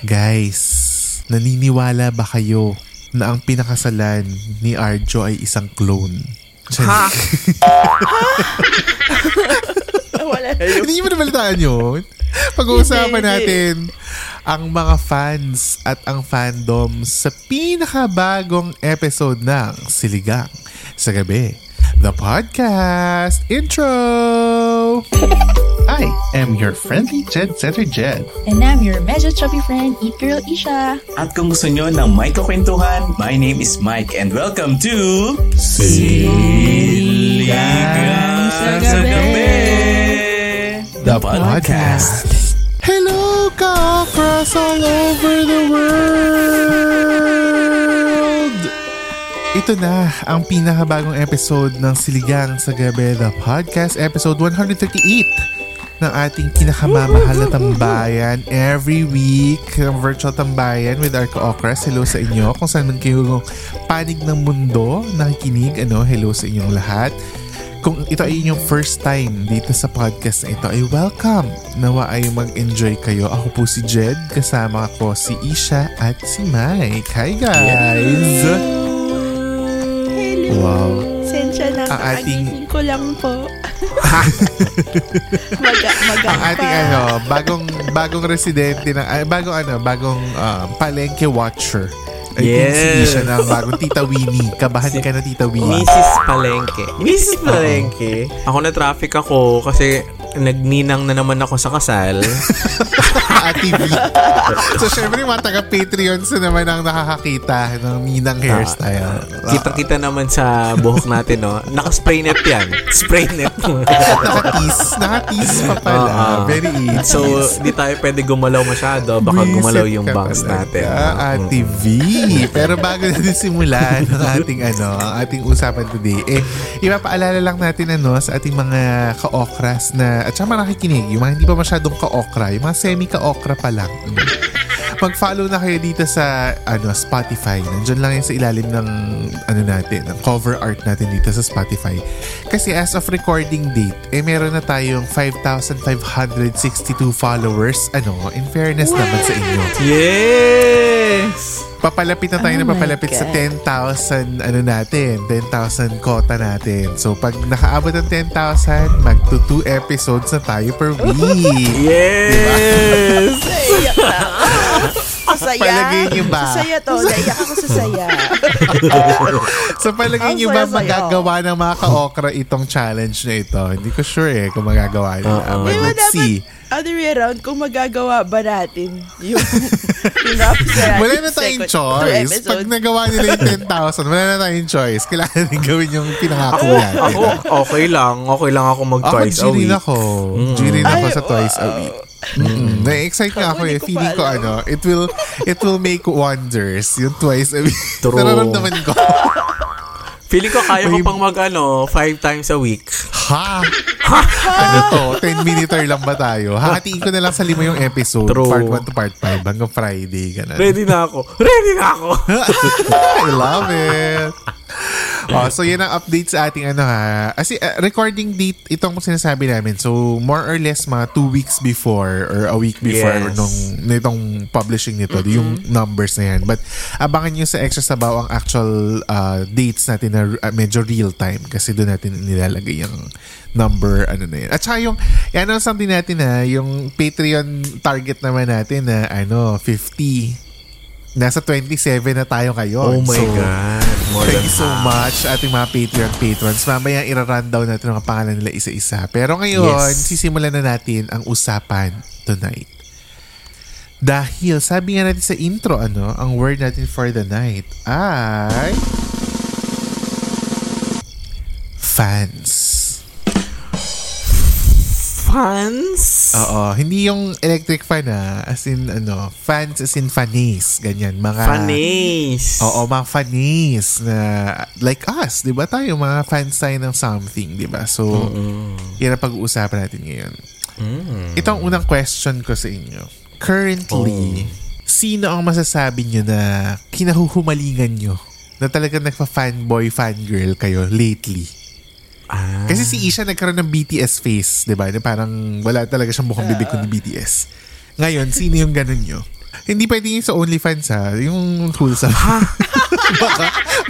Guys, naniniwala ba kayo na ang pinakasalan ni Arjo ay isang clone? Ha? Hindi mo nabalitaan yun? Pag-uusapan natin ang mga fans at ang fandom sa pinakabagong episode ng Silly Gang Sa Gabi, the podcast intro! I am your friendly Jed Setter Jed. And I'm your medyo chubby friend, Eat Girl Isha. At kung gusto nyo ng may kakwentuhan, my name is Mike and welcome to Silly Gang Sa Gabi, the podcast. Hello, Ka-Okras all over the world! Ito na ang pinakabagong episode ng Silly Gang Sa Gabi, the podcast, episode 138. Ng ating pinakamamahal na tambayan every week, ng virtual tambayan with our Ka-Okras. Hello sa inyo. Kung saan man kayo panig ng mundo nakikinig, hello sa inyong lahat. Kung ito ay inyong first time dito sa podcast na ito, ay welcome. Nawa ay mag-enjoy kayo. Ako po si Jed, kasama ko si Isha at si Mike. Hi guys! Hello! Wow! Sensya lang, agising ko lang po. Ang ating bagong residente ng bagong palengke watcher. Yes. Siya na bagong Tita Winnie. Kabahan ka na, Tita Winnie. Mrs. Palengke. Ako na traffic ako kasi nagninang na naman ako sa kasal. ATV. So syempre mga taga Patreons na naman ang nakakakita ng ninang hairstyle. Kita-kita naman sa buhok natin, no? Naka-spray net yan. Spray net. Naka-tease pa pala. Very easy. So di tayo pwede gumalaw masyado. Baka reset gumalaw yung bangs natin. ATV. Pero bago natin simulan ang ating usapan today, ipapaalala lang natin sa ating mga Ka-Okras na at saka nakikinig, yung mga hindi pa masyadong Ka-Okra, yung mga semi-Ka-Okra pa lang. Mag-follow na kayo dito sa Spotify. Nandiyan lang yan sa ilalim ng ng cover art natin dito sa Spotify. Kasi as of recording date, meron na tayong 5,562 followers. In fairness naman sa inyo. Yes! Papalapit na tayo sa 10,000 natin. 10,000 quota natin. So pag nakaabot ng 10,000, magto 2 episodes na tayo per week. Yes! Sasaya. Palagay niyo ba? Sasaya to. Naiyak ako sa saya. So palagay niyo ba magagawa ng mga Ka-Okra itong challenge na ito? Hindi ko sure kung magagawa nila. But let's see. Other way around, kung magagawa ba natin yung wala na tayong choice. Pag nagawa nila yung 10,000, wala na tayong choice. Kailangan din gawin yung pinakako natin. Ako, okay lang ako mag-twice a week. Ako, Jirin ako sa twice a week. Na-excite nga ako Feeling ko it will make wonders yung twice a week. Nararamdaman ko. Feeling ko kaya ko pang mag 5 times a week. Ha? To? 10-minuter lang ba tayo? Hatiin ko na lang sa 5 yung episode. True. Part 1 to part 5 hanggang Friday. Ganun. Ready na ako! I love it! So yan ang update sa ating recording date itong sinasabi namin. So more or less mga 2 weeks before or a week before nitong publishing nito, yung numbers na yan. But abangan nyo sa Extra Sabaw ang actual dates natin na medyo real time kasi doon natin nilalagay yung number yan. At saka yung i-announce din natin yung Patreon target naman natin na 50. Nasa 27 na tayo ngayon. Oh my God. Thank you so much ating mga Patreons. Mamaya ira-rundown natin ang pangalan nila isa-isa. Pero ngayon, sisimulan na natin ang usapan tonight. Dahil sabi nga natin sa intro, ang word natin for the night ay fans. fans? Oo. Hindi yung electric fan ha. As in, ano, fans as in fanies. Ganyan. Mga fanies. Oo, mga fanies na like us. Diba tayo? Mga fans tayo ng something. Diba? So, yan ang pag-uusapan natin ngayon. Ito ang unang question ko sa inyo. Currently, sino ang masasabi nyo na kinahuhumalingan nyo? Na talagang nagpa-fanboy, fangirl kayo lately? Ah. Kasi si Isha nagkaroon ng BTS face, diba? Parang wala talaga siyang mukhang bibig kundi BTS. Ngayon, sino yung ganun nyo? Hindi pwede yung sa OnlyFans ha. Yung rules ha.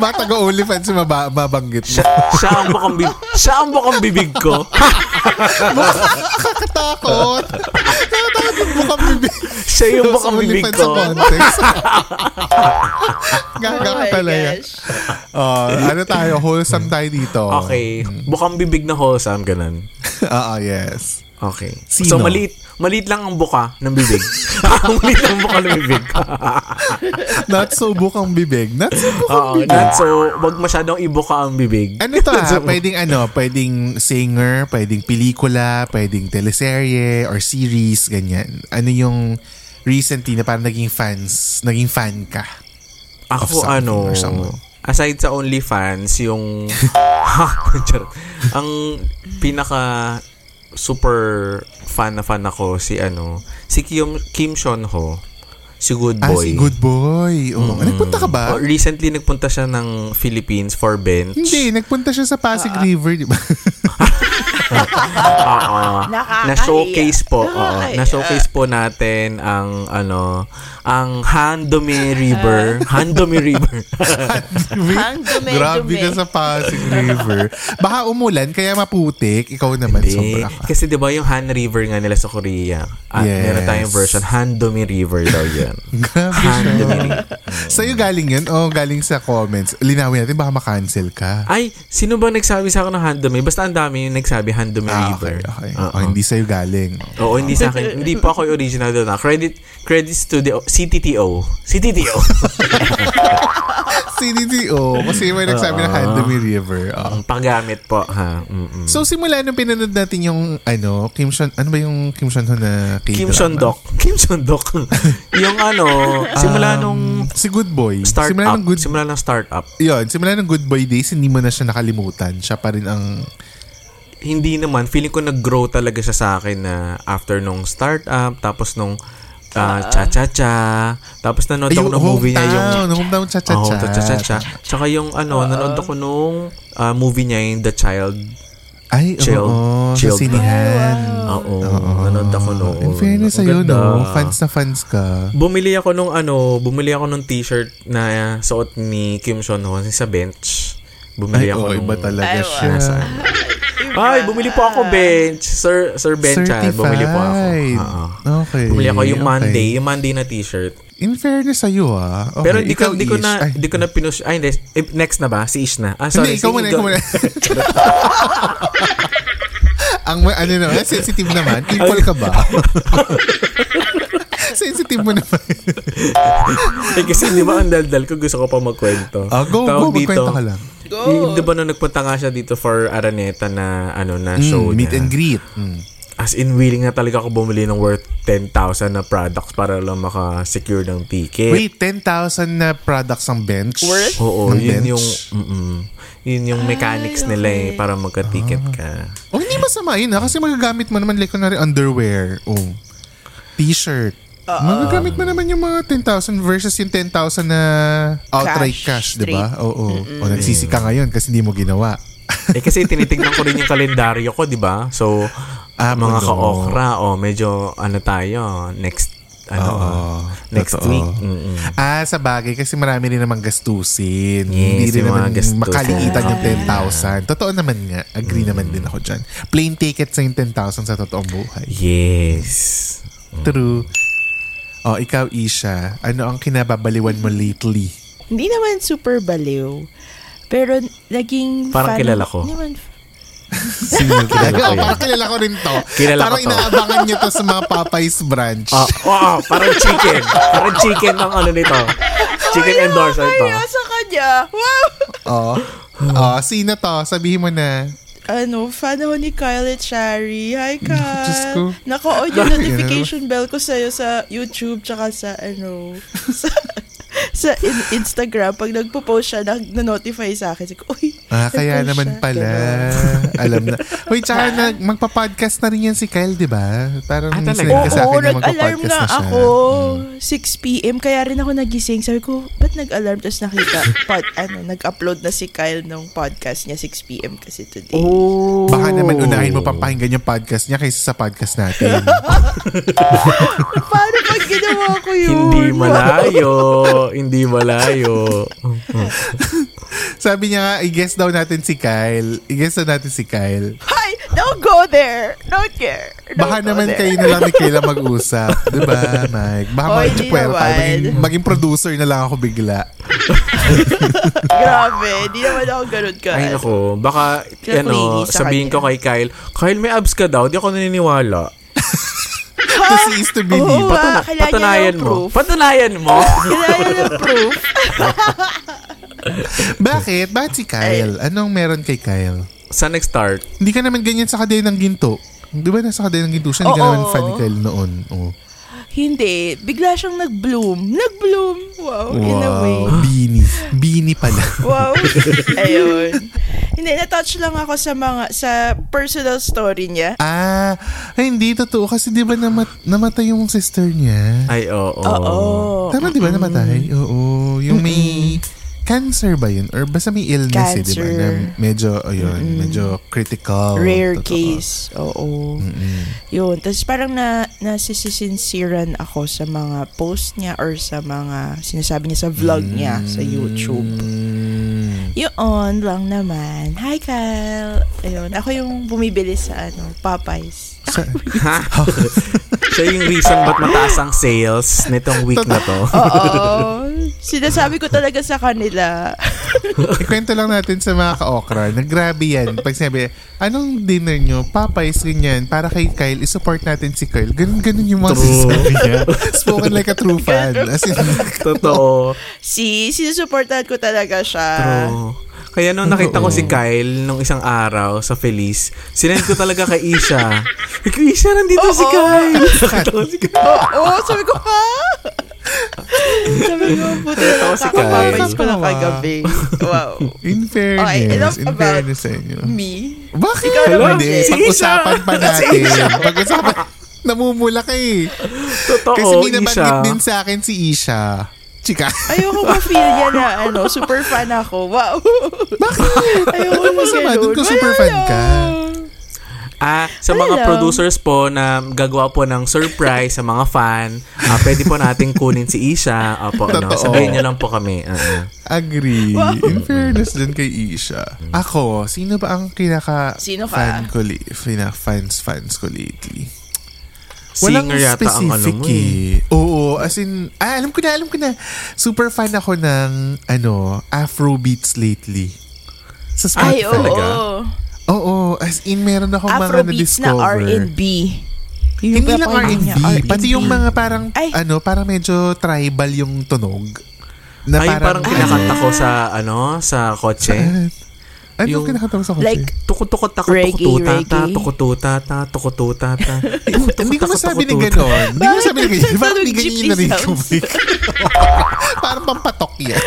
Baka taga-OnlyFans yung mabanggit mo. Siya ang mukhang bibig ko. Nakakatakot. Nakakatakot yung mukhang bibig. Siya yung mukhang bibig ko. Sa context. Gaga ka talaga. Ano tayo? Wholesome tayo dito. Okay. Mukhang bibig na wholesome. Ganun. Yes. Okay. Sino? So, maliit lang ang buka ng bibig. Maliit lang ang buka ng bibig. Not so bukang bibig. Not so bukang bibig. Not so, wag masyadong ibuka ang bibig. Ano to ha? Pwedeng ano, pwedeng singer, pwedeng pelikula, pwedeng teleserye or series, ganyan. Ano yung recently na parang naging fan ka? Ako ano, aside sa OnlyFans, yung ang pinaka super fan ako si Kim Seon-ho, si Good Boy. Si Good Boy. Oh, nagpunta ka ba? Oh, recently nagpunta siya ng Philippines for Bench. Hindi, nagpunta siya sa Pasig River, di ba? Na-showcase po. Na-showcase po natin ang Han River. Grabe ka sa Pasig River. Baka umulan kaya maputik. Ikaw naman sobra ka. Kasi di ba yung Han River nga nila sa Korea? Yes. Meron tayong version. Handome River daw yan. Sa'yo galing yun? O galing sa comments? Linawin natin, baka makancel ka. Ay, sino ba nagsabi sa akin ng handome? Basta ang dami yung nagsabi handome River. Okay. Hindi sa'yo galing. Oo, hindi sa akin. Hindi pa ako original doon. Credits to the CTTO. CTTO. Kasi may nagsabi ng handome River. Ang paggamit po. Ha? So, simula nung pinanood natin yung Kim Seon... Ano ba yung Kim Seon-ho na Kim Seon-dok. Yung simula nung... Si Good Boy. Simula ng start-up. Yun, simula ng Good Boy days, hindi mo na siya nakalimutan. Siya pa rin ang... Hindi naman. Feeling ko nag-grow talaga siya sa akin na after nung start-up, tapos nung Cha-Cha-Cha, tapos nanood ako ng movie niya yung Hometown Cha-Cha-Cha. Tsaka yung nanood ako nung movie niya yung The Child. Ay, oo. Sa sinihan. Oo. Nanood ako noon. In fairness sa'yo, fans na fans ka. Bumili ako nung t-shirt na suot ni Kim Seon-ho sa Bench. Bumili ako. Iba talaga siya. Ay, bumili po ako Bench. Sir Bench, bumili po ako. Okay. Bumili ako yung Monday. Yung Monday na t-shirt. In fairness sa'yo Okay. Pero di ko na pinush. Ay, next na ba? Si Ish na. Sorry. Hindi, ikaw muna. Ang sensitive naman. Equal ka ba? Sensitive mo naman. Kasi hindi ba ang daldal ko? Gusto ko pa magkwento. Go, magkwento ka lang. Hindi ba nagpunta nga siya dito for Araneta na show niya? Meet and greet. As in, willing na talaga ako bumili ng worth 10,000 na products para lang maka-secure ng ticket. Wait, 10,000 na products ang Bench? Worth? Oo, yun yung mechanics nila para magka-ticket ka. Hindi masama yun kasi magagamit mo naman like kunwari underwear o t-shirt. Magagamit mo naman yung mga 10,000 versus yung 10,000 na outright cash, di ba? Oo. O nagsisika ngayon kasi hindi mo ginawa. Kasi tinitignan ko rin yung kalendaryo ko, di ba? So... mga ka-okra, medyo tayo, next week. Mm-hmm. Sa bagay, kasi marami rin namang gastusin. Yes, hindi rin naman makaliitan yung 10,000. Totoo naman nga, agree naman din ako dyan. Plain ticket sa yung 10,000 sa totoong buhay. Yes. True. Ikaw, Isha, ano ang kinababaliwan mo lately? Hindi naman super baliw, pero naging parang fan. Kilala ko. Kilala ko rin to. Parang inaabangan nyo to sa mga Popeyes branch. Parang chicken. Parang chicken ng nito. Chicken endorser to. Kaya sa kanya. Wow. Sino to? Sabihin mo na. ano, fan ako ni Kyle at Shari. Hi, Kyle! Diyos ko. Naka-on yung notification bell ko sa'yo sa YouTube tsaka sa, ano, sa Instagram. Pag nagpo-post siya, na-notify sa akin. Sige, uy, kaya naman siya pala. Alam na. Uy, tsaka magpa-podcast na rin yan si Kyle, di ba? Parang sinend ka sa akin na magpa-podcast na siya. Ako. 6 p.m. Kaya rin ako nagising. Sabi ko, ba't nag-alarm? Tapos nakita, nag-upload na si Kyle ng podcast niya. 6 p.m. kasi today. Oh. Baka naman unahin mo papakinggan yung podcast niya kaysa sa podcast natin. Paano pag ginawa ko yun? Hindi malayo. Sabi niya nga, I-guess daw natin si Kyle. Hi! Don't go there! Don't care. Baka naman kayo na lang ni Kayla mag-usap. Diba, Mike? Baka mag-puwerta. Maging producer na lang ako bigla. Grabe. Di naman ako ganun, Kyle. Ay, ako. Baka, sabihin ko kay Kyle, Kyle, may abs ka daw. Di ako naniniwala. This is to be deep. Patunayan mo. Kailangan ng proof. Bakit? Bakit si Kyle? Anong meron kay Kyle? Saan nag-start? Hindi ka naman ganyan sa Kaday ng Ginto. Di ba nasa Kaday ng Ginto siya? Hindi ka naman fan ni Kyle noon. Oo. Hindi. Bigla siyang nag-bloom. Wow. In a way. Beanie pala. Wow. Ayun. Hindi, na-touch lang ako sa personal story niya. Hindi. Totoo. Kasi di ba namatay yung sister niya? Ay, oo. Tama, di ba namatay? Oo. Yung may cancer ba yun? Or basta may illness eh, di ba? Medyo critical. Rare totoo. Case. Oo. Mm-mm. Yun. Tapos parang nasisisinsiran ako sa mga post niya or sa mga sinasabi niya sa vlog niya sa YouTube. Yun lang naman. Hi, Kyle! Ayun. Ako yung bumibili sa Popeyes. So yung reason ba't mataas ang sales nitong week na to? Oo. Sinasabi ko talaga sa kanila. Ikwento lang natin sa mga ka-okra na grabe yan. Pag sinabi, anong dinner nyo? Popeyes, ganyan. Para kay Kyle, isupport natin si Kyle. Ganun yung mga sinasabi niya. Spoken like a true fan. As in, totoo. Sinusuportahan ko talaga siya. True. Kaya nung nakita ko si Kyle nung isang araw sa Feliz, sinend ko talaga kay Isha. Isha, nandito si Kyle. Sabi ko, ha? Sabi ko, buti na lang ako. Papays ko lang kagabi. Wow. In fairness. In fairness sa inyo. Me? Bakit? Hindi. Pag-usapan pa natin. Pag-usapan. Namumula ka eh. Totoo, Isha. Kasi binabanggit din sa akin si Isha. Chika. Ayoko ko feel yan na super fan ako. Wow. Bakit? Ayoko mo sama doon kung super fan ka. Sa mga producers po na gagawa po ng surprise sa mga fan, pwede po nating kunin si Isha. Sabihin niyo lang po kami. Agree. Wow. In fairness din kay Isha. Ako, sino ba ang kinaka-fan ko fans ko lately? Walang singer yata specific ang alam mo eh. Oo, as in, alam ko na. Super fan ako ng, Afrobeats lately. Sa Spotify. Ay, oo. Oo, as in, meron akong mga na-discover. Afrobeats na R&B. Hindi lang R&B. Pati yung mga parang, parang medyo tribal yung tunog. Na parang kinakanta ko sa, sa kotse. Yung kinakanta sa kotse? Like, tukututa. Hindi ko masabi na gano'n. Parang hindi ganyan na rin ko. Parang pampatok yan.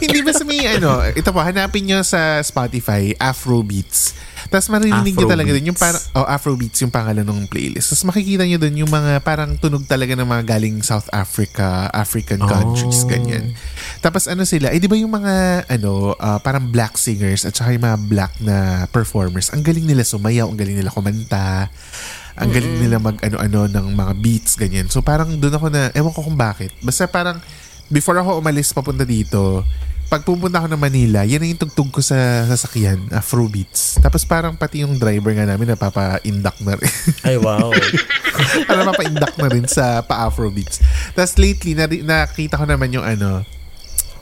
Hindi ba sa may ito po, hanapin nyo sa Spotify, Afrobeats. Tapos marinig nyo talaga din yung parang, Afrobeats yung pangalan ng playlist. Tapos makikita nyo dun yung mga parang tunog talaga ng mga galing South Africa, African countries, ganyan. Tapos sila, di ba yung mga, parang black singers at saka yung mga black na performers. Ang galing nila sumayaw, ang galing nila kumanta, ang galing nila mag-ano-ano ng mga beats, ganyan. So parang dun ako na, ewan ko kung bakit. Basta parang, before ako umalis papunta dito, pag pumunta ako ng Manila, yan ang tugtog ko sa sasakyan, Afrobeats. Tapos parang pati yung driver nga namin napapa-induct na rin. Ay, wow. Parang napapa-induct na rin sa pa-Afrobeats. Tapos lately, nakita ko naman yung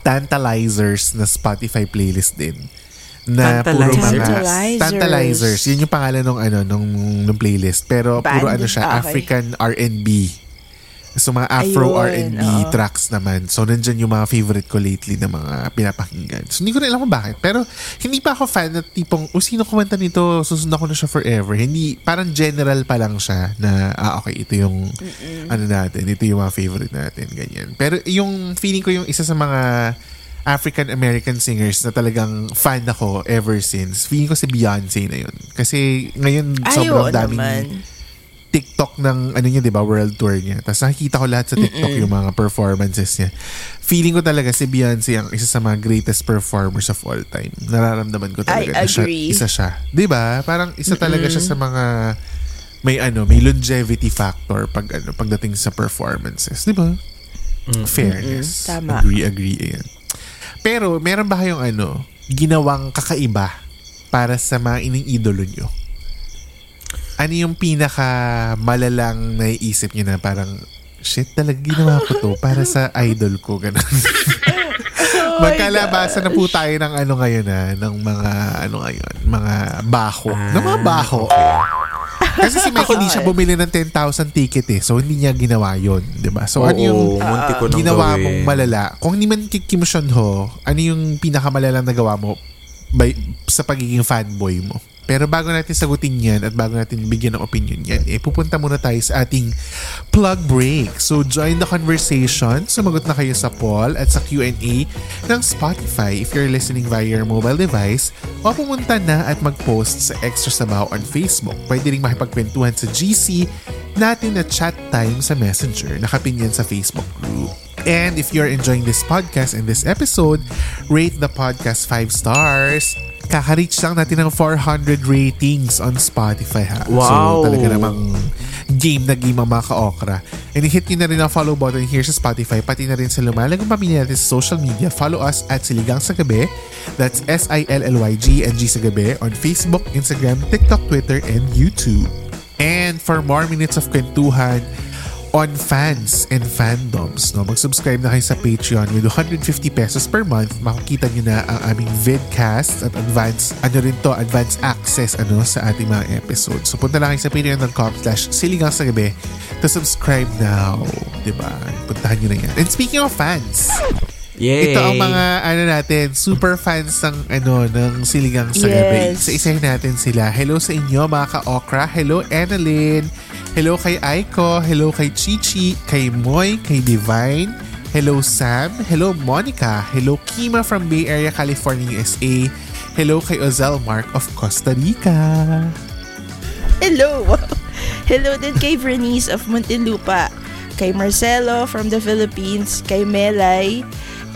Tantalizers na Spotify playlist din. Na puro mga Tantalizers. Yun yung pangalan nung playlist. Pero puro siya, African R&B. So mga Afro Ayun, R&B tracks naman. So nandyan yung mga favorite ko lately na mga pinapakinggan. So hindi ko na alam kung bakit. Pero hindi pa ako fan na tipong, oh sino kumanta nito? Susunod ako na siya forever. Hindi, parang general pa lang siya na, okay, ito yung ano natin. Ito yung mga favorite natin. Ganyan. Pero yung feeling ko yung isa sa mga African-American singers na talagang fan ako ever since. Feeling ko si Beyonce na yun. Kasi ngayon sobrang daming TikTok ng ano niya, 'di ba, world tour niya. Tapos nakikita ko lahat sa TikTok yung mga performances niya. Feeling ko talaga si Beyonce ang isa sa mga greatest performers of all time. Nararamdaman ko talaga na siya, isa siya. 'Di ba? Parang isa talaga siya sa mga may ano, may longevity factor pag ano, pagdating sa performances, 'di ba? Fairness. Tama. Agree yan. Pero meron ba kayong ano, ginawang kakaiba para sa mga iniidolo niyo? Ano yung pinaka-malalang naiisip niyo na parang, shit, talaga ginawa ko to para sa idol ko, gano'n. Oh magkalabasa na po tayo ng ano ngayon ha, ng mga, ano ngayon, mga bako. Ng mga bako. Kasi si Mike hindi siya bumili ng 10,000 ticket eh, so hindi niya ginawa yun, diba? So ano yung ginawa mong malala? Kung hindi man kay Kim Seon-ho, ano yung pinaka-malalang nagawa mo sa pagiging fanboy mo? Pero bago natin sagutin yan at bago natin bigyan ng opinion yan, pupunta muna tayo sa ating plug break. So join the conversation. Sumagot na kayo sa poll at sa Q&A ng Spotify if you're listening via your mobile device, o pumunta na at mag-post sa Extra Sabaw on Facebook. Pwede rin makipagkwentuhan sa GC natin na chat time sa Messenger. Nakapin yan sa Facebook group. And if you're enjoying this podcast and this episode, rate the podcast 5 stars. Kaka-reach lang natin ng 400 ratings on Spotify ha. Wow. So talaga namang game na game ang mga ka-okra. And hit nyo na rin ang follow button here sa Spotify, pati na rin sa lumalagang pamilya natin sa social media. Follow us at Silly Gang Sa Gabi. That's SILLYG&G Sa Gabi on Facebook, Instagram, TikTok, Twitter, and YouTube. And for more minutes of kwentuhan on fans and fandoms, no? Mag-subscribe na kayo sa Patreon with 150 pesos per month. Makikita nyo na ang aming vidcast at advanced access sa ating mga episodes. So punta lang kayo sa patreon.com/siligangsagabi to subscribe now. Diba? Puntahan nyo na yan. And speaking of fans, yay! Ito ang mga super fans ng ng Silly Gang Sa Gabi. Isa-isahin natin sila. Hello sa inyo mga ka-okra. Hello Annalyn. Hello kay Aiko, hello kay Chichi, kay Moy, kay Divine, hello Sam, hello Monica, hello Kima from Bay Area, California, USA, hello kay Ozel Mark of Costa Rica. Hello! Hello din kay Vernice of Muntinlupa, kay Marcelo from the Philippines, kay Melay,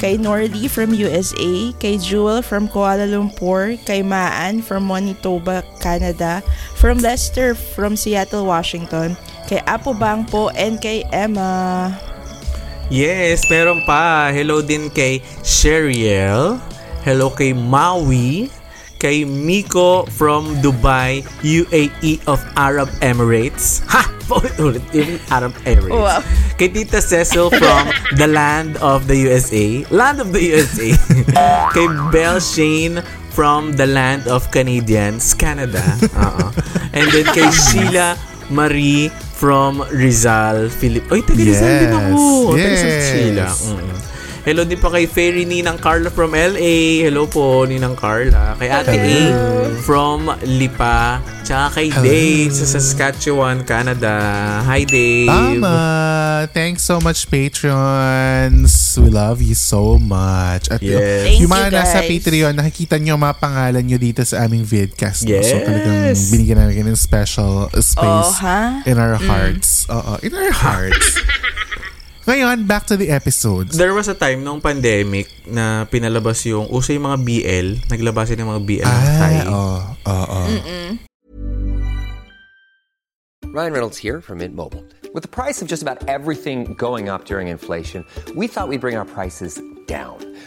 kay Nordy from USA, kay Jewel from Kuala Lumpur, kay Maan from Manitoba, Canada, from Lester from Seattle, Washington, kay Apo Bangpo, and kay Emma. Yes, meron pa. Hello din kay Sheriel. Hello kay Maui. Kay Miko from Dubai, UAE of Arab Emirates. Ha! Paulit-ulit yung Arab Emirates. Wow. Kay Tita Cecil from the land of the USA. Land of the USA. Kay Belle Shane from the land of Canadians, Canada. And then kay Sheila Marie from Rizal, Philippines. Oy, taga-Rizal din ako. Taga-Rizal si Sheila. Hello din pa kay Fairy Ninang Carla from LA. Hello po, Ninang Carla. Kay Ate A from Lipa. Tsaka kay Dave sa Saskatchewan, Canada. Hi, Dave. Tama. Thanks so much, Patreons. We love you so much. At yung mga nasa Patreon, nakikita nyo mga pangalan nyo dito sa aming vidcast. Yes. So talagang binigyan namin ng special space in our hearts. In our hearts. Ngayon, back to the episodes. There was a time noong pandemic na pinalabas yung uso yung mga BL. Naglabasin yung mga BL ng Thai. Ryan Reynolds here from Mint Mobile. With the price of just about everything going up during inflation, we thought we'd bring our prices down.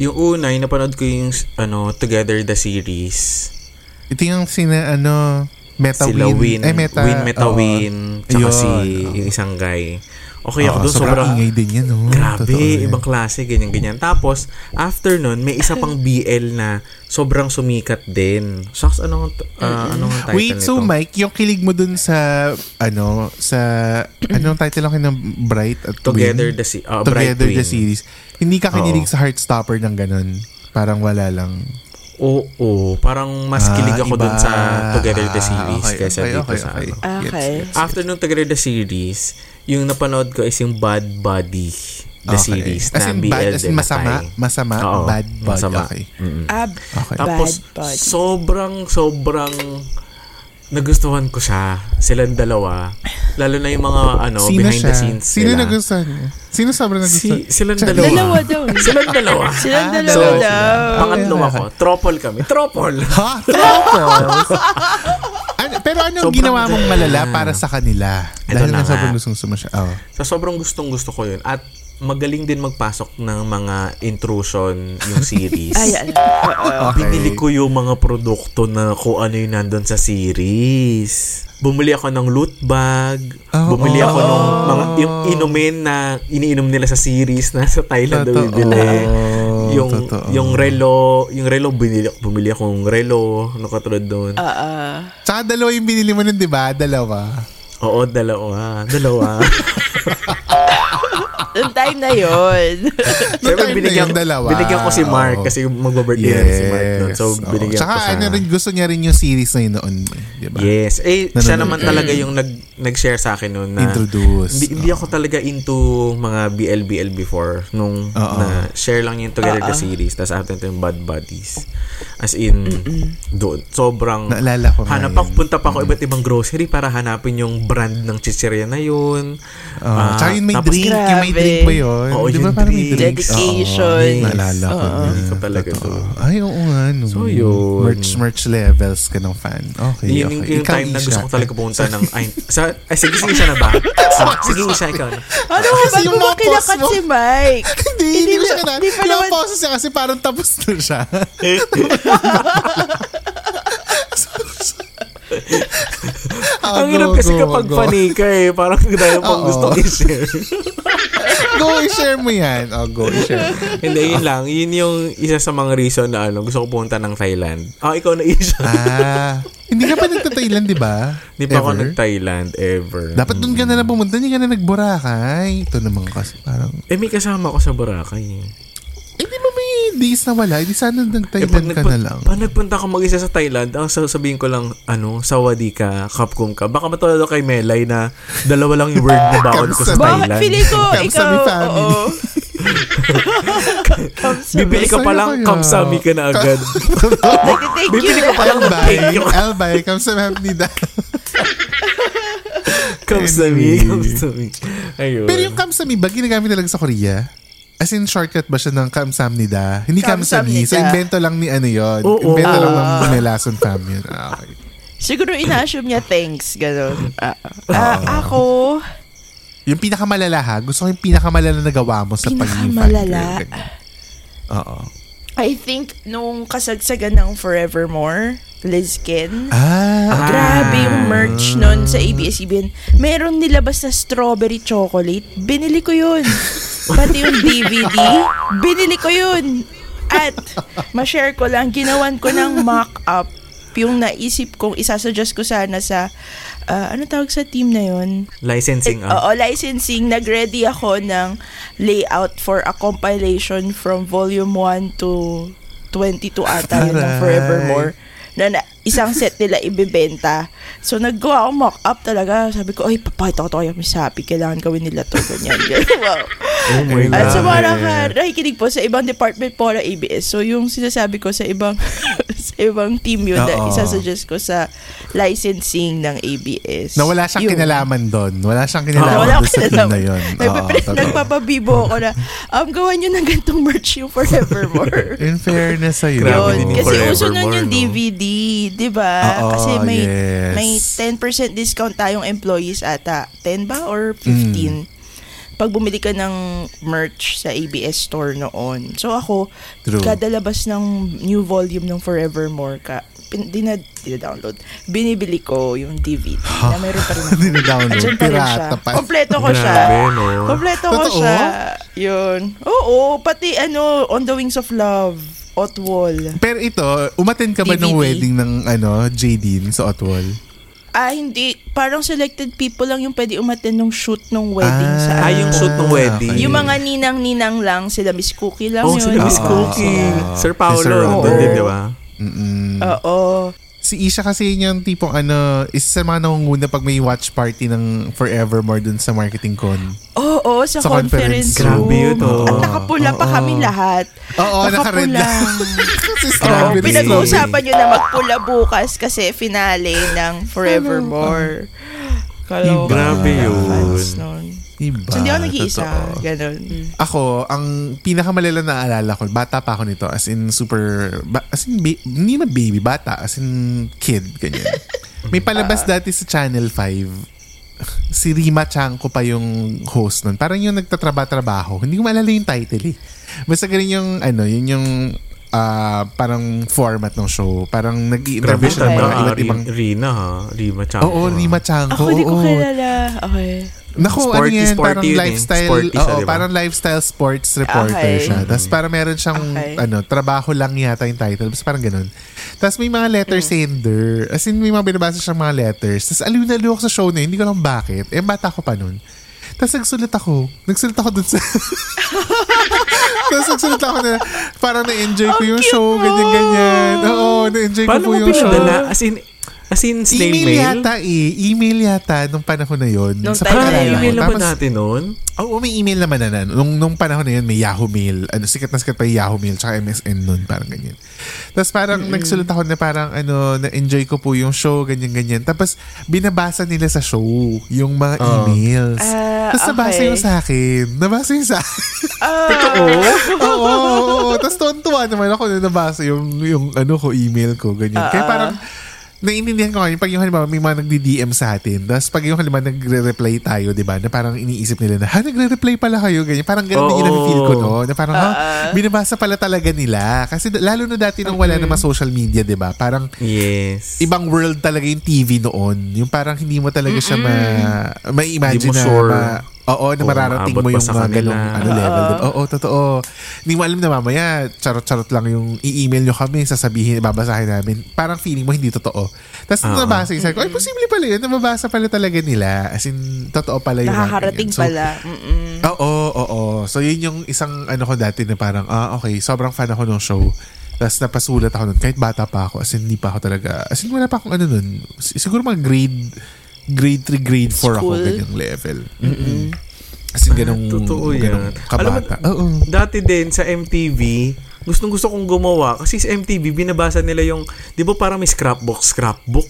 Yung una, yung napanood ko yung Together the Series. Ito yung sina Meta-Win. Meta-Win. Tsaka yung isang guy. Okay, ako doon sobrang ingay din yan. Oh. Grabe, ibang klase, ganyan-ganyan. Tapos, after nun, may isa pang BL na sobrang sumikat din. Shucks, anong title nito? Wait, so Mike, yung kilig mo dun sa anong title lang kayo ng Bright at Together Win? Together Bright the Series. Hindi ka kinilig sa Heartstopper ng ganun. Parang wala lang. Oo, parang mas kilig ako dun sa Together the Series kaysa dito sa Yes. After nung Together the Series, yung napanood ko is yung Bad Buddy the Series. As in, BL as in masama. Oo, bad body. Okay. Mm-hmm. Tapos, bad body. Sobrang nagustuhan ko siya. Silang dalawa. Lalo na yung mga behind the scenes. Sino na gusto? Sino sobrang nagustuhan? Silang dalawa. Silang dalawa daw. Pangatlo ako. Tropol kami. Pero anong ginawa mong malala para sa kanila? Dahil na sobrang gustong sumasya. Sa sobrang gustong-gusto ko yun. At magaling din magpasok ng mga intrusion yung series. Binili ko yung mga produkto na kung ano yung nandun sa series. Bumili ako ng loot bag. Bumili ako ng mga yung inumin na iniinom nila sa series na sa Thailand daw bibili. Yung relo bumili akong relo na katulad doon. Tsaka dalawa yung binili mo nun, di ba? Dalawa. Noong time na yun. Binigyan ko si Mark kasi mag-birthday rin si Mark noon. So, binigyan ko siya. Gusto niya rin yung series na yun noon. Diba? Yes. Siya naman talaga yung nag-share sa akin noon. Introduce. Hindi ako talaga into mga BL before. Nung na-share lang yung Together the Series. Tapos after ito yung Bad Buddies. As in, doon. Sobrang naalala ko. Punta pa ako iba't ibang grocery para hanapin yung brand ng chichirya na yun. Tsaka yung may drink. Yung may drink ba yun? Oo, di ba parang may drink? Dedications. Naalala ko. Hindi ko talaga ito. Ay, oo nga. No. So, yun. Merch levels ka ng fan. Okay. Yung time na gusto ko talaga pumunta ng... Sige, Isha na ba? Sige, Isha, ikaw na. Ano ba? Bago mo kinakat si Mike. Hindi ko siya kinakat. Yung poses niya kasi parang tapos na siya. Ang hirap kasi kapag panika parang dahil pang gusto i-share. Go i-share mo yan. Go i-share. Hindi, yun lang. Yun yung isa sa mga reason na gusto ko pumunta ng Thailand. Ikaw na i-share. Hindi ka pa nagta-Thailand, di ba? Hindi pa ako nag-Thailand ever. Dapat doon ka na lang pumunta. Hindi ka na nag-Boracay. Ito naman kasi parang... may kasama ko sa Boracay. Hindi mo may days na wala. Hindi sana nag-Thailand ka na lang. Pag nagpunta ako mag-isa sa Thailand, ang sasabihin ko lang, sawadi ka, kapkum ka. Baka matulad kay Melay na dalawa lang yung word na baon ko sa Thailand. Pili ko, ikaw, oo. Bibili ka pa lang, kamsami ka na agad. Bibili ka pa lang, albay, kamsami ni Dan. Kamsami. Pero yung kamsami ba, ginagamit talaga sa Korea? As in, shortcut ba siya ng kamsamnida? Hindi kamsamnida. So, invento lang ni yun. Invento lang ng Melason fam yun. Okay. Siguro, ina-assume niya thanks. Ganun. Ako... Yung pinakamalala ha? Gusto ko yung pinakamalala na gawa mo sa pagiging fan. I think, nung kasagsagan ng Forevermore, Lizkin. Grabe yung merch nun sa ABS-CBN. Meron nilabas na strawberry chocolate. Binili ko yun. Pati yung DVD, binili ko yun. At ma-share ko lang, ginawan ko ng mock-up yung naisip kong isasuggest ko sana sa ano tawag sa team na yun? Licensing. Licensing. Nag-ready ako ng layout for a compilation from volume 1 to 22 ata yun ng Forevermore. Na isang set nila ibibenta. So, naggawa ako mock-up talaga. Sabi ko, ay, papakita ko to kayo. Sabi, kailangan gawin nila to. Ganyan. Wow. Oh my God. At sa mga nakikinig po sa ibang department po na ABS. So, yung sinasabi ko sa ibang sa ibang team yun, isasuggest ko sa licensing ng ABS. Na wala siyang kinalaman doon. Wala siyang kinalaman doon sa team na yun. Nagpapabibo ako na, gawan nyo ng gantong merch yung Forevermore. In fairness sa'yo. Kasi uso nun yung DVD, di ba? Kasi may may 10% discount tayong employees ata. 10 ba or 15? Pag bumili ka ng merch sa ABS store noon. So ako, kada labas ng new volume ng Forevermore ka, dina-download. Binibili ko yung DVD na meron pa rin ako. Dina-download. Pirata pa. Kompleto ko siya. Kompleto ko siya. Yun. Oo, pati ano, On the Wings of Love. Otwal. Pero ito, umattend ka ba DVD ng wedding ng ano, Jadine sa Otwal? Ah, hindi. Parang selected people lang yung pwede umattend ng shoot ng wedding sa atin. Ah, yung shoot ng wedding. Okay. Yung mga ninang-ninang lang, sila Miss Cookie lang yun. Oh, sila Miss Cookie. Sir Paolo. Si Sir Rondon din, di ba? Oo. Si Isha kasi yun yung tipong ano, isa sa mga nangunguna pag may watch party ng Forevermore dun sa marketing con. Oo, sa conference room. Grabe yun. At nakapula pa kami lahat. Oo, nakared lang. Pinag-uusapan nyo na magpula bukas kasi finale ng Forevermore. Grabe yun. Diba? So, hindi ako nag-iisa. Ganon. Ako, ang pinakamalala na naalala ko, bata pa ako nito. As in, super... hindi na baby, bata. As in, kid. Ganyan. May palabas dati sa Channel 5. Si Rina Chanco pa yung host nun. Parang yung nagtatrabaho. Hindi ko maalala yung title eh. Basta ganyan yung, ano, yun yung... parang format ng show. Parang nag-interview siya ng mga iba't ibang... Rina ha? Rina Chanco. Oo, Rina Chanco. Ako, hindi ko kilala. Okay. Naku, sporty, ano yan? Parang lifestyle, parang lifestyle sports reporter siya. Tapos parang meron siyang, ano, trabaho lang yata yung title. Tapos parang ganun. Tapos may mga letter sender. As in, may mga binabasa siyang mga letters. Tapos aliw na aliw ako sa show na yun. Hindi ko alam bakit. Eh, bata ko pa nun. Tapos nagsulat ako. Nagsulat ako dun sa... Tapos nagsulat ako na parang na-enjoy ko yung show. Ganyan-ganyan. Oo, na-enjoy ko po yung show. Paano mo pinadala? As in... email mail? Yata eh. Email yata nung panahon na yun. Nung email naman natin noon? Oo, may email naman na nun. Nung panahon na yun, may Yahoo Mail. Ano, sikat na sikat pa yung Yahoo Mail tsaka MSN nun. Parang ganyan. Tapos parang nagsulat ako na parang ano, na-enjoy ko po yung show, ganyan-ganyan. Tapos binabasa nila sa show yung mga emails. Tapos nabasa yung sa akin. Nabasa yung sa akin. Oo. Tapos tontuwa naman ako na nabasa yung ano ko, email ko. Ganyan. Kaya parang naiintindihan ko nga, pag yung halimbawa may mga nagdi-DM sa atin, tapos pag yung halimbawa nagre-reply tayo, diba, na parang iniisip nila na, nagre-reply pala kayo, ganyan. Parang ganun din yung na-feel ko, no? Na parang, binabasa pala talaga nila. Kasi lalo na dati nung wala naman social media, diba? Parang, ibang world talaga yung TV noon. Yung parang hindi mo talaga siya ma-imagine na, na mararating mo yung mga ganong level. Oo, totoo. Hindi mo alam na mamaya, charot-charot lang yung i-email nyo kami, sasabihin, babasahin namin. Parang feeling mo hindi totoo. Tapos nabasa yung sabi ko, ay, posible pala yun. Nababasa pala talaga nila. As in, totoo pala yun. Nakakarating pala. Oo. So, yun yung isang ano ko dati na parang, sobrang fan ako ng show. Tapos napasulat ako nun. Kahit bata pa ako. As in, hindi pa ako talaga. As in, wala pa akong ano nun. Siguro mga grade 3, grade 4 ako, ganyang level. As in, ganong kabata. Dati din, sa MTV, gusto kong gumawa. Kasi sa MTV, binabasa nila yung, di ba parang may scrapbook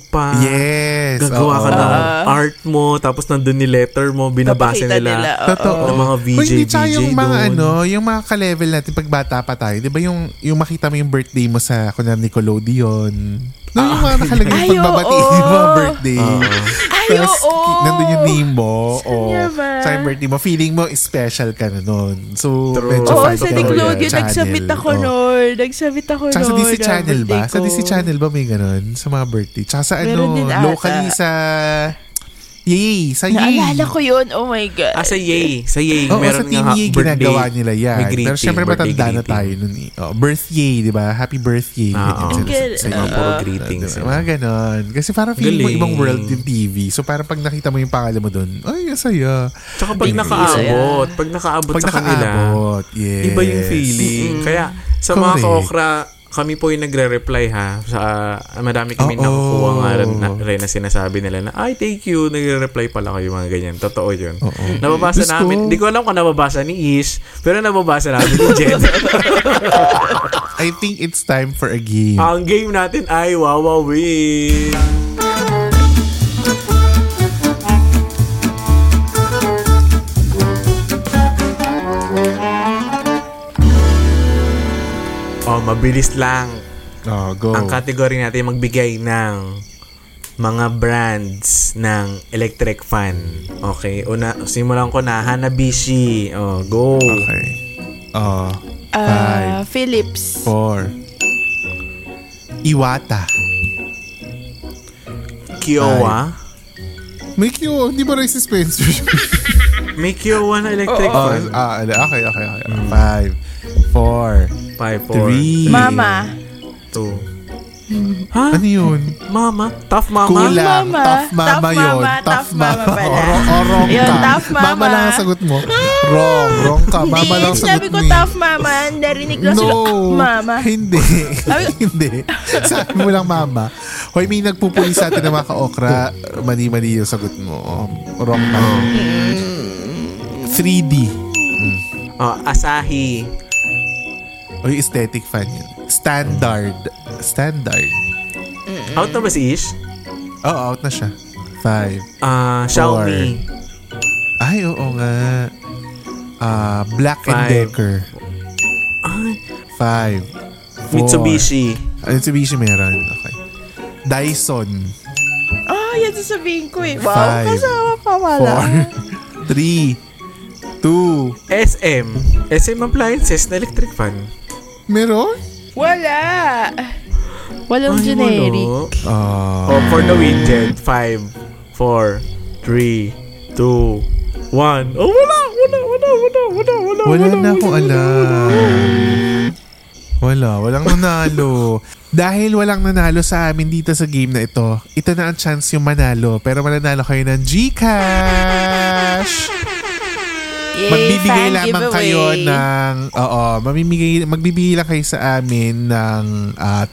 pa. Yes. Gagawa ka ng art mo, tapos nandun ni letter mo, binabasa nila. Totoo. Ng mga VJ, hindi siya yung mga doon. Ano, yung mga ka-level natin pag bata pa tayo. Di ba yung makita mo yung birthday mo sa, kunwari, Nickelodeon. Yung mga nakalagay yung pagbabatiin yung mga birthday. Tapos, nandun yung name mo. Sa yung birthday mo. Feeling mo, special ka na nun. So, medyo fun sa Nickelodeon, nagsabit ako nun. Tsaka sa DC Channel ba? Sa DC Channel ba may ganun? Sa mga birthday. Tsaka sa ano, locally sa... Yay! Sa Yay! Naalala ko yun. Oh my God. Sa Yay. Sa Yay. Meron sa Team Yay, ginagawa nila yan. Greeting, pero syempre matanda na tayo nun eh. Birth Yay, di ba? Happy Birth Yay. Puro greetings. Mga ganon. Kasi parang feeling mo ibang world yung TV. So parang pag nakita mo yung pangalan mo dun, ay, saya. Tsaka pag nakaabot. Pag nakaabot sa kanila. Iba yung feeling. Kaya sa mga Ka-Okra, kami po yung nagre-reply ha. Sa, madami kami nakukuha nga rin na sinasabi nila na, ay, thank you, nagre-reply pala kayo, mga ganyan. Totoo yun. Nababasa gusto namin. Hindi ko alam kung nababasa ni Ish, pero nababasa namin ni Jed. I think it's time for a game. Ang game natin ay Wawawin. Mabilis lang. Go. Ang kategory natin magbigay ng mga brands ng electric fan. Okay. Una, simulan ko na. Hanabishi. Go. Okay. 5 Philips. 4 Iwata. Kyowa. May Kyowa. Di ba rice dispenser? May Kyowa na electric fan. Okay. 5, 4, 3 Mama. 2 Ha? Ano yun? Mama? Tough Mama? Kulang. Mama. Tough Mama yun. Orongka. Yun, Tough Mama. Mama lang ang sagot mo. Wrong ka. Mama lang ang sagot mo. Hindi, sabi ko Tough Mama. Narinig ko sila. Mama. Hindi. Sabi mo lang Mama. Hoy, may nagpupuli sa atin ng mga ka-okra. Mani-mani yung sagot mo. Wrong ka. 3D. Asahi. O yung aesthetic fan yun. Standard. Out na ba si Ish? Out na siya. 5 Xiaomi. Ay, oo nga. Black & Decker. 5 Mitsubishi meron. Okay. Dyson. Yan sasabihin ko eh. Wow, 5, kasama pa wala. 4 3 2 SM appliances na electric fan. Meron? Walang generic. For the win, Jed. 5, 4, 3, 2, 1 Wala. Wala na ako alam. Walang nanalo. Dahil walang nanalo sa amin dito sa game na ito, ito na ang chance yung manalo. Pero mananalo kayo ng GCash! Magbibigay lamang kayo ng magbibigay lang kayo sa amin ng 3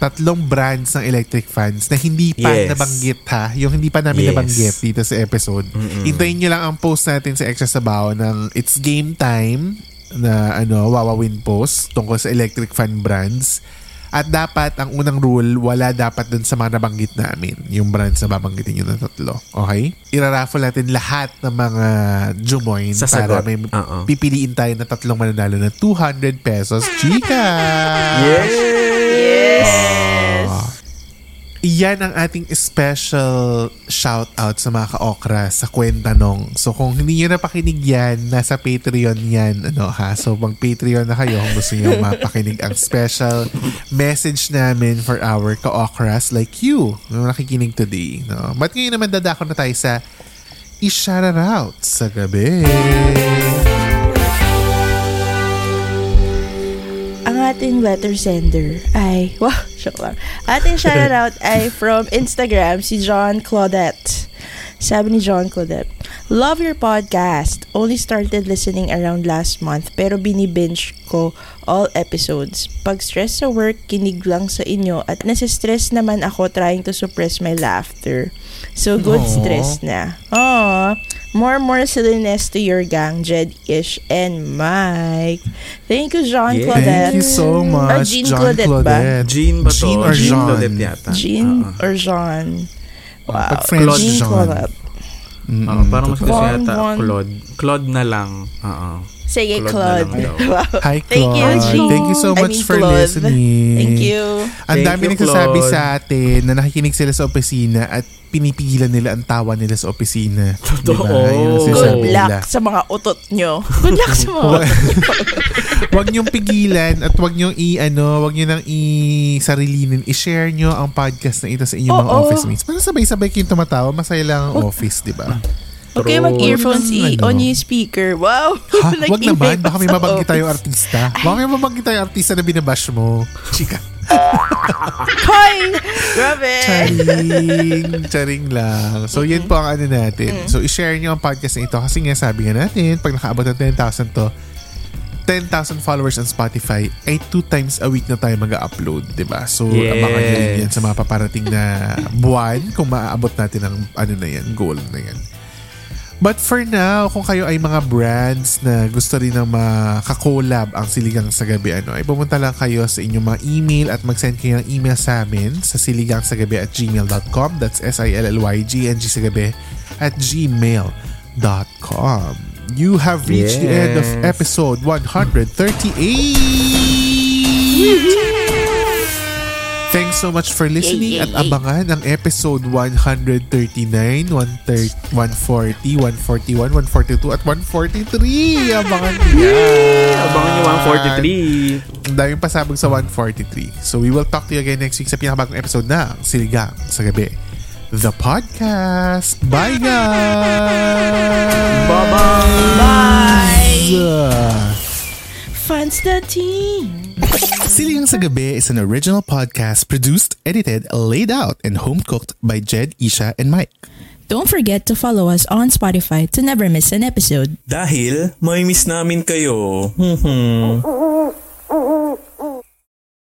brands ng electric fans na hindi pa nabanggit ha. Yung hindi pa namin nabanggit dito sa episode. Hintayin nyo lang ang post natin sa Extra Sabaw ng It's Game Time na Wawawin post tungkol sa electric fan brands. At dapat, ang unang rule, wala dapat dun sa mga nabanggit namin. Yung brands na babanggitin nyo ng 3. Okay? Iraraffle natin lahat ng mga jumoin para may pipiliin tayo na 3 mananalo na 200 pesos. Chika! Yes! Iyan ang ating special shoutout sa mga ka-okra sa Kwentanong. So kung hindi nyo napakinig yan, nasa Patreon yan. So mag Patreon na kayo kung gusto nyo mapakinig ang special message namin for our ka-okras like you na nakikinig today. But ngayon naman dadako na tayo sa i-shoutout sa gabi. Ang ating letter sender ay... Wow! Ating shoutout ay from Instagram, si John Claudette. Sabi ni John Claudette, love your podcast. Only started listening around last month pero binibinge ko all episodes. Pag stress sa work, kinig lang sa inyo at nasistress naman ako trying to suppress my laughter. So good stress na. Aww. More silliness to your gang, Jed, Ish, and Mike. Thank you, John Claudette. Thank you so much, or Jean Claudette. Jean ba to? Jean or John? Jean or John. Wow. Claude Jean Claudette. Parang mas gusto yata Claude. Claude na lang. Sige, Claude. Hi, Claude. Thank you, Jean. Thank you so much for listening. Thank you. Ang dami nagsasabi sa atin na nakikinig sila sa opisina at pinipigilan nila ang tawa nila sa opisina. Totoo. Diba? Good luck sa mga utot nyo. Huwag nyong pigilan at huwag nyo nang isarilinin. I-share nyo ang podcast na ito sa inyong mga office mates. Para sabay-sabay kayong tumatawa, masaya lang ang office, di ba? Okay, mag-earphones on yung speaker. Wow! Huwag naman, baka may mabanggit tayong artista. Baka may mabanggit tayong artista na binabash mo. Chika. Hoy! Grabe! Charing lang. So, yan po ang natin. So, i-share nyo ang podcast na ito kasi nga sabi nga natin, pag nakaabot natin 10,000 to, 10,000 followers on Spotify ay 2 times a week na tayo mag-upload, diba? So, abangan nyo rin yan sa mga paparating na buwan kung maaabot natin ang ano na yan, goal na yan. But for now, kung kayo ay mga brands na gusto rin na makakolab ang Siligang sa Gabi, ano, ay pumunta lang kayo sa inyong mga email at mag-send kayo ng email sa amin sa siligangsagabi@gmail.com. That's sillygagabi@gmail.com. You have reached the end of episode 138. Thanks so much for listening at abangan ang episode 139, 140, 141, 142 at 143. Abangan niyo. Abangan niyo 143. Ang daming pasabog sa 143. So we will talk to you again next week sa pinakabagong episode ng Siligang sa Gabi, the podcast. Bye guys. Bye-bye. Bye. Fans the team. Silly Gang Sa Gabi is an original podcast produced, edited, laid out, and home-cooked by Jed, Isha, and Mike. Don't forget to follow us on Spotify to never miss an episode. Dahil may miss namin kayo.